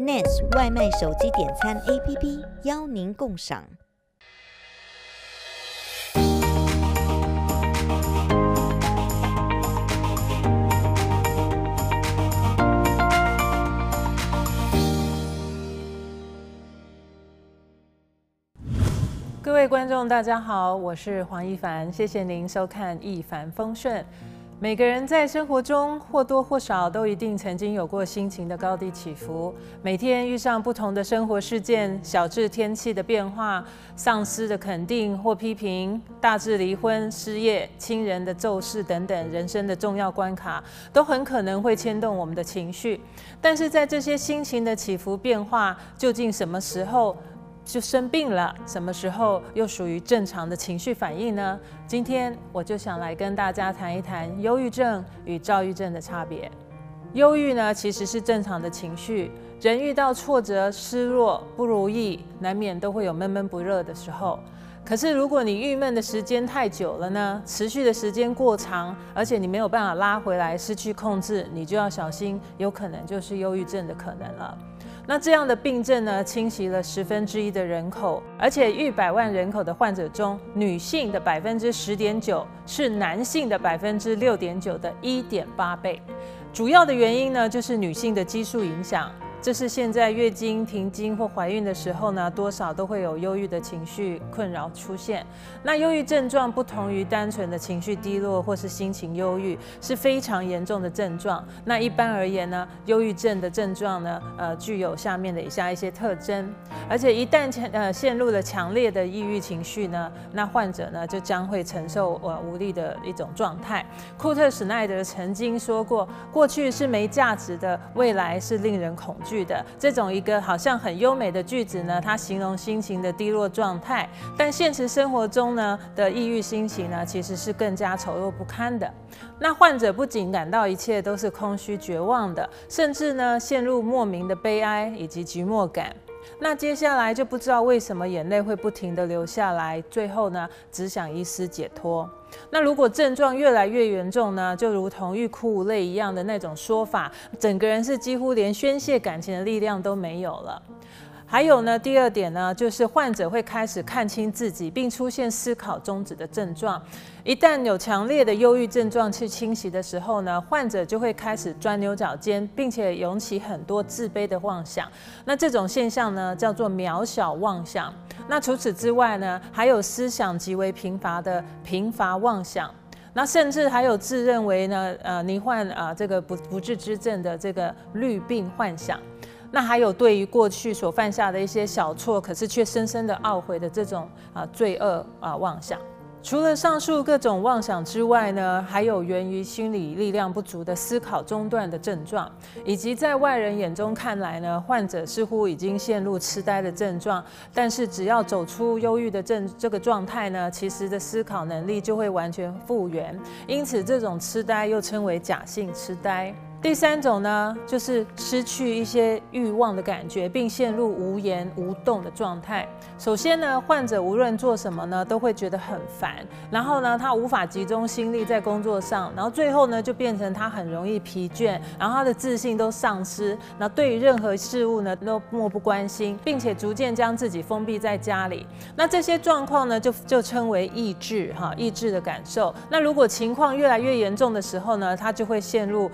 NETS 外卖手机点餐 APP 邀您共赏。各位观众，大家好，我是黄一凡，谢谢您收看《一帆风顺》。每个人在生活中或多或少都一定曾经有过心情的高低起伏，每天遇上不同的生活事件，小至天气的变化、上司的肯定或批评，大至离婚、失业、亲人的骤逝等等人生的重要关卡，都很可能会牵动我们的情绪。但是在这些心情的起伏变化，究竟什么时候就生病了，什么时候又属于正常的情绪反应呢？今天我就想来跟大家谈一谈忧郁症与躁郁症的差别。忧郁呢，其实是正常的情绪，人遇到挫折、失落、不如意，难免都会有闷闷不乐的时候。可是如果你郁闷的时间太久了呢，持续的时间过长，而且你没有办法拉回来，失去控制，你就要小心，有可能就是忧郁症的可能了。那这样的病症呢，侵袭了1/10的人口，而且逾100万人口的患者中，女性的10.9%是男性的6.9%的1.8倍。主要的原因呢，就是女性的激素影响。这是现在月经、停经或怀孕的时候呢，多少都会有忧郁的情绪困扰出现。那忧郁症状不同于单纯的情绪低落或是心情忧郁，是非常严重的症状。那一般而言呢，忧郁症的症状呢，具有下面的一些特征。而且一旦陷入了强烈的抑郁情绪呢，那患者呢就将会承受无力的一种状态。库特·史奈德曾经说过，过去是没价值的，未来是令人恐惧。这种一个好像很优美的句子呢，它形容心情的低落状态，但现实生活中呢的抑郁心情呢，其实是更加丑陋不堪的。那患者不仅感到一切都是空虚绝望的，甚至呢陷入莫名的悲哀以及寂寞感。那接下来就不知道为什么眼泪会不停地流下来，最后呢只想一丝解脱。那如果症状越来越严重呢，就如同欲哭无泪一样的那种说法，整个人是几乎连宣泄感情的力量都没有了。还有呢，第二点呢，就是患者会开始看清自己，并出现思考终止的症状。一旦有强烈的忧郁症状去侵袭的时候呢，患者就会开始钻牛角尖，并且涌起很多自卑的妄想。那这种现象呢，叫做渺小妄想。那除此之外呢，还有思想极为贫乏的贫乏妄想。那甚至还有自认为呢，罹患这个不治之症的这个绿病幻想。那还有对于过去所犯下的一些小错，可是却深深的懊悔的这种罪恶妄想。除了上述各种妄想之外呢，还有源于心理力量不足的思考中断的症状，以及在外人眼中看来呢，患者似乎已经陷入痴呆的症状。但是只要走出忧郁的这个状态呢，其实的思考能力就会完全复原，因此这种痴呆又称为假性痴呆。第三种呢，就是失去一些欲望的感觉，并陷入无言无动的状态。首先呢，患者无论做什么呢，都会觉得很烦，然后呢，他无法集中心力在工作上，然后最后呢，就变成他很容易疲倦，然后他的自信都丧失，那对于任何事物呢，都漠不关心，并且逐渐将自己封闭在家里。那这些状况呢，就称为抑制抑制的感受。那如果情况越来越严重的时候呢，他就会陷入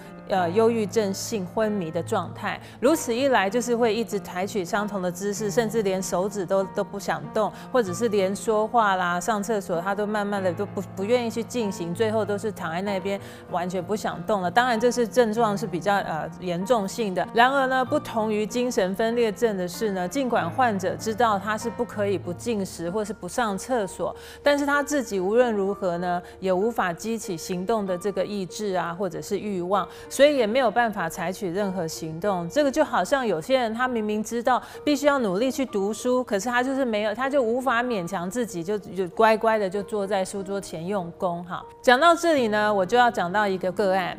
忧郁症性昏迷的状态，如此一来就是会一直采取相同的姿势，甚至连手指都不想动，或者是连说话啦、上厕所他都慢慢的都不愿意去进行，最后都是躺在那边完全不想动了。当然，这是症状是比较严重性的。然而呢，不同于精神分裂症的是呢，尽管患者知道他是不可以不进食或是不上厕所，但是他自己无论如何呢，也无法激起行动的这个意志啊，或者是欲望。所以也没有办法采取任何行动，这个就好像有些人他明明知道必须要努力去读书，可是他就是没有，他就无法勉强自己，就乖乖的就坐在书桌前用功哈。讲到这里呢，我就要讲到一个个案，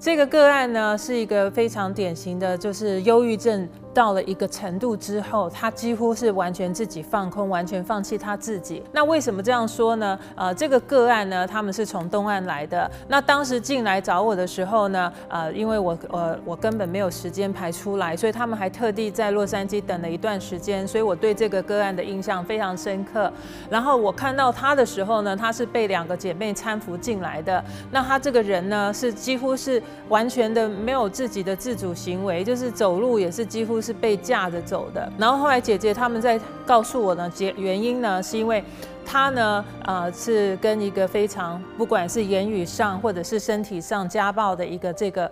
这个个案呢是一个非常典型的，就是忧郁症到了一个程度之后，他几乎是完全自己放空，完全放弃他自己。那为什么这样说呢？这个个案呢，他们是从东岸来的。那当时进来找我的时候呢，因为我根本没有时间排出来，所以他们还特地在洛杉矶等了一段时间，所以我对这个个案的印象非常深刻。然后我看到他的时候呢，他是被两个姐妹搀扶进来的。那他这个人呢，是几乎是完全的没有自己的自主行为，就是走路也是几乎是被架着走的。然后后来姐姐他们在告诉我呢，原因呢是因为他呢，是跟一个非常不管是言语上或者是身体上家暴的一个这个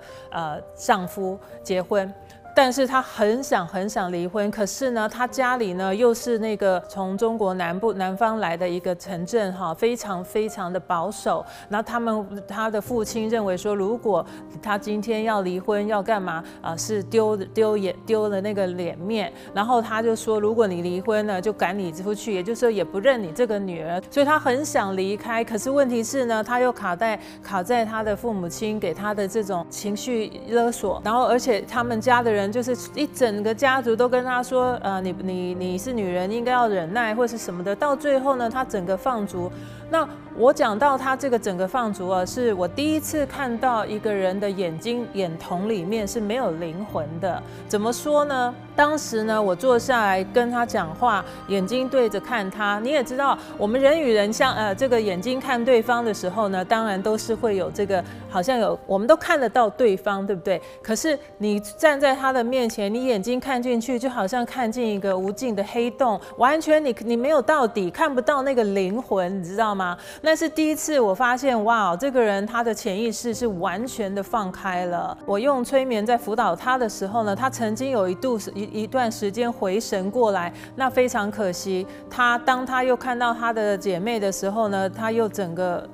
丈夫结婚。但是他很想离婚，可是呢，他家里呢又是那个从中国南方来的一个城镇哈，非常的保守。然后他的父亲认为说，如果他今天要离婚要干嘛是丢了那个脸面。然后他就说，如果你离婚了，就赶你出去，也就是说也不认你这个女儿。所以他很想离开，可是问题是呢，他又卡在他的父母亲给他的这种情绪勒索，然后而且他们家的人。就是一整个家族都跟他说，你是女人应该要忍耐或是什么的，到最后呢，他整个放逐。那我讲到他这个整个放逐啊，是我第一次看到一个人的眼瞳里面是没有灵魂的。怎么说呢？当时呢，我坐下来跟他讲话，眼睛对着看他。你也知道，我们人与人像这个眼睛看对方的时候呢，当然都是会有这个好像有我们都看得到对方，对不对？可是你站在他的面前，你眼睛看进去，就好像看进一个无尽的黑洞，完全你没有到底，看不到那个灵魂，你知道吗？那是第一次我发现，哇，这个人他的潜意识是完全的放开了。我用催眠在辅导他的时候呢，他曾经有一段时间回神过来，那非常可惜。当他又看到他的姐妹的时候呢，他又整个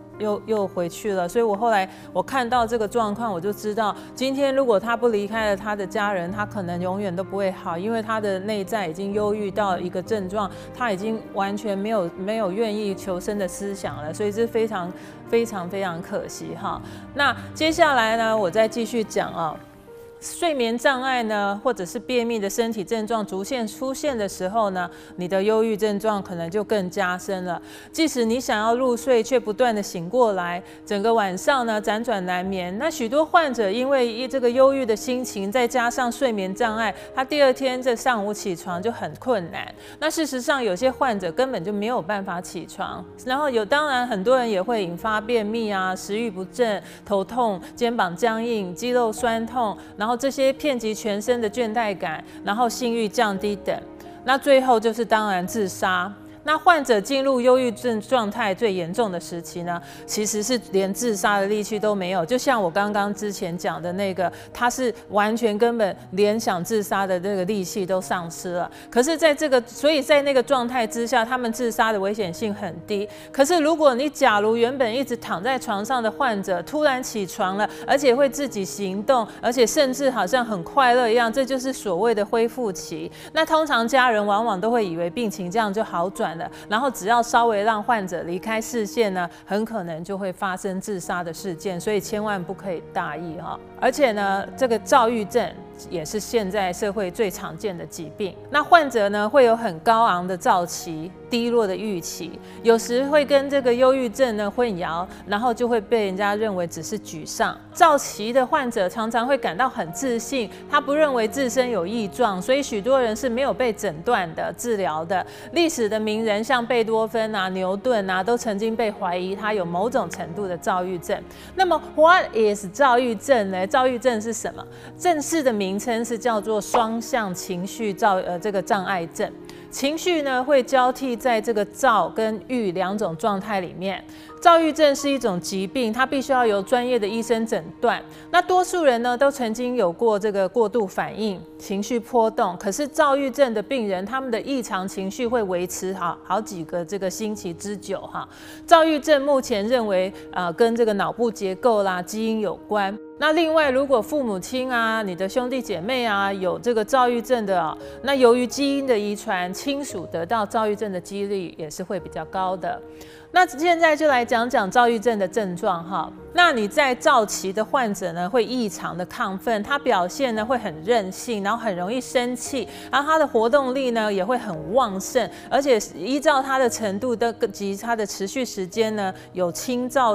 又回去了。所以我后来我看到这个状况，我就知道今天如果他不离开了他的家人，他可能永远都不会好，因为他的内在已经忧郁到一个症状，他已经完全没有愿意求生的思想了，所以这非常可惜哈。那接下来呢，我再继续讲啊。睡眠障碍呢，或者是便秘的身体症状逐渐出现的时候呢，你的忧郁症状可能就更加深了。即使你想要入睡，却不断的醒过来，整个晚上呢辗转难眠。那许多患者因为这个忧郁的心情，再加上睡眠障碍，他第二天这上午起床就很困难。那事实上，有些患者根本就没有办法起床。然后当然很多人也会引发便秘啊、食欲不振、头痛、肩膀僵硬、肌肉酸痛，然后这些遍及全身的倦怠感，然后性欲降低等，那最后就是当然自杀。那患者进入忧郁症状态最严重的时期呢，其实是连自杀的力气都没有。就像我刚刚之前讲的那个，他是完全根本连想自杀的那个力气都丧失了。可是在这个，所以在那个状态之下，他们自杀的危险性很低。可是如果你假如原本一直躺在床上的患者突然起床了，而且会自己行动，而且甚至好像很快乐一样，这就是所谓的恢复期。那通常家人往往都会以为病情这样就好转，然后只要稍微让患者离开视线呢，很可能就会发生自杀的事件，所以千万不可以大意哈。而且呢，这个躁郁症也是现在社会最常见的疾病。那患者呢，会有很高昂的躁期、低落的预期，有时会跟这个忧郁症呢混淆，然后就会被人家认为只是沮丧。躁期的患者常常会感到很自信，他不认为自身有异状，所以许多人是没有被诊断的、治疗的。历史的名人像贝多芬啊、牛顿啊，都曾经被怀疑他有某种程度的躁郁症。那么 ，What is 躁郁症呢？躁郁症是什么？正式的名称是叫做双向情绪这个障碍症。情绪呢会交替在这个躁跟郁两种状态里面。躁郁症是一种疾病，它必须要由专业的医生诊断。那多数人呢都曾经有过这个过度反应、情绪波动，可是躁郁症的病人，他们的异常情绪会维持好几个这个星期之久哈。躁郁症目前认为跟这个脑部结构啦、基因有关。那另外，如果父母亲啊、你的兄弟姐妹啊有这个躁郁症的，那由于基因的遗传，亲属得到躁郁症的几率也是会比较高的。那现在就来讲讲躁郁症的症状哈。那你在躁期的患者呢，会异常的亢奋，他表现呢会很任性，然后很容易生气，然后他的活动力呢也会很旺盛，而且依照他的程度的及他的持续时间呢，有轻躁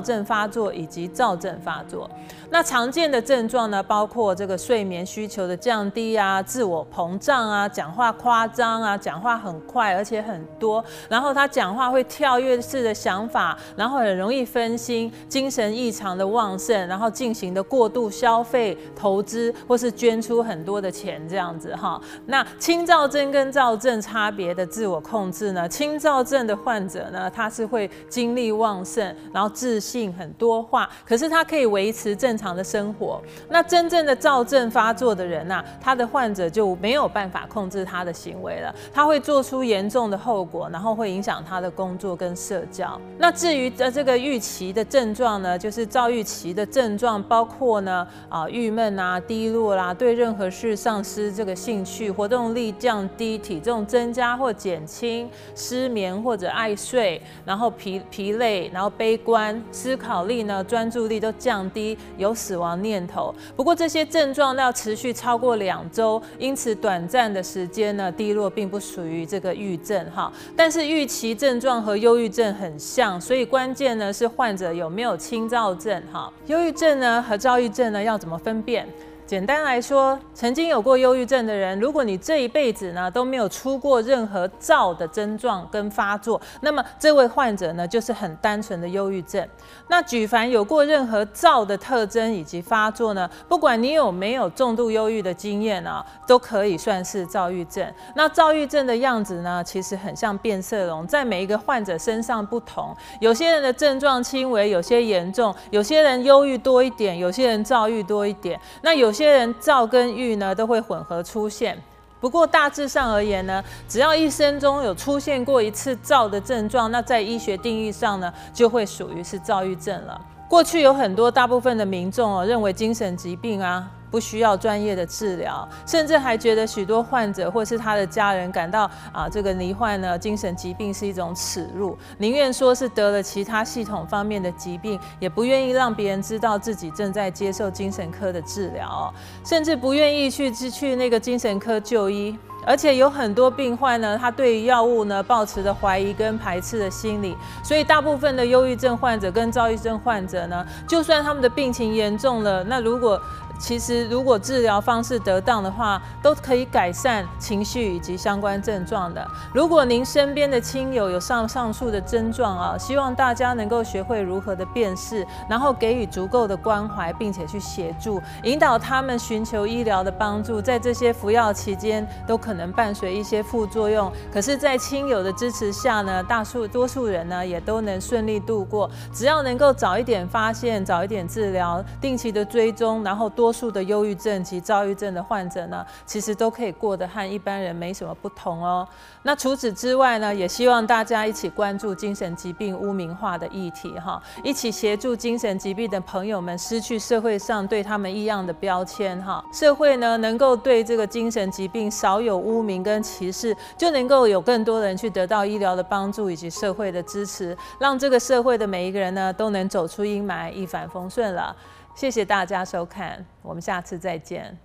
症发作以及躁症发作。那常见的症状呢，包括这个睡眠需求的降低啊，自我膨胀啊，讲话夸张啊，讲话很快而且很多，然后他讲话会跳跃式的想法，然后很容易分心。精神异常的旺盛，然后进行的过度消费、投资或是捐出很多的钱这样子哈。那轻躁症跟躁症差别的自我控制呢？轻躁症的患者呢，他是会精力旺盛，然后自信很多话，可是他可以维持正常的生活。那真正的躁症发作的人啊，他的患者就没有办法控制他的行为了，他会做出严重的后果，然后会影响他的工作跟社交。那至于这个预期的症状，就是躁郁期的症状包括呢郁闷啊、低落啦、对任何事丧失这个兴趣、活动力降低、体重增加或减轻、失眠或者爱睡，然后疲累，然后悲观、思考力呢、专注力都降低，有死亡念头。不过这些症状要持续超过2周，因此短暂的时间呢，低落并不属于这个郁症哈。但是预期症状和忧郁症很像，所以关键呢是患者有没有轻躁症哈。忧郁症呢和躁郁症呢要怎么分辨？简单来说，曾经有过忧郁症的人，如果你这一辈子呢都没有出过任何躁的症状跟发作，那么这位患者呢就是很单纯的忧郁症。那举凡有过任何躁的特征以及发作呢，不管你有没有重度忧郁的经验啊，都可以算是躁郁症。那躁郁症的样子呢，其实很像变色龙，在每一个患者身上不同。有些人的症状轻微，有些严重，有些人忧郁多一点，有些人躁郁多一点。那有些人躁跟郁呢都会混合出现。不过大致上而言呢，只要一生中有出现过一次躁的症状，那在医学定义上呢，就会属于是躁郁症了。过去有很多大部分的民众认为精神疾病啊不需要专业的治疗，甚至还觉得许多患者或是他的家人感到这个罹患呢精神疾病是一种耻辱，宁愿说是得了其他系统方面的疾病，也不愿意让别人知道自己正在接受精神科的治疗甚至不愿意去那个精神科就医。而且有很多病患呢，他对于药物呢抱持的怀疑跟排斥的心理，所以大部分的忧郁症患者跟躁郁症患者呢，就算他们的病情严重了，那如果治疗方式得当的话，都可以改善情绪以及相关症状的。如果您身边的亲友有上述的症状希望大家能够学会如何的辨识，然后给予足够的关怀，并且去协助引导他们寻求医疗的帮助。在这些服药期间都可能伴随一些副作用，可是在亲友的支持下呢，多数人呢也都能顺利度过。只要能够早一点发现，早一点治疗，定期的追踪，然后多数的忧郁症及躁郁症的患者呢，其实都可以过得和一般人没什么不同那除此之外呢，也希望大家一起关注精神疾病污名化的议题一起协助精神疾病的朋友们失去社会上对他们异样的标签社会呢能够对这个精神疾病少有污名跟歧视，就能够有更多人去得到医疗的帮助以及社会的支持，让这个社会的每一个人呢都能走出阴霾，一帆风顺了。谢谢大家收看，我们下次再见。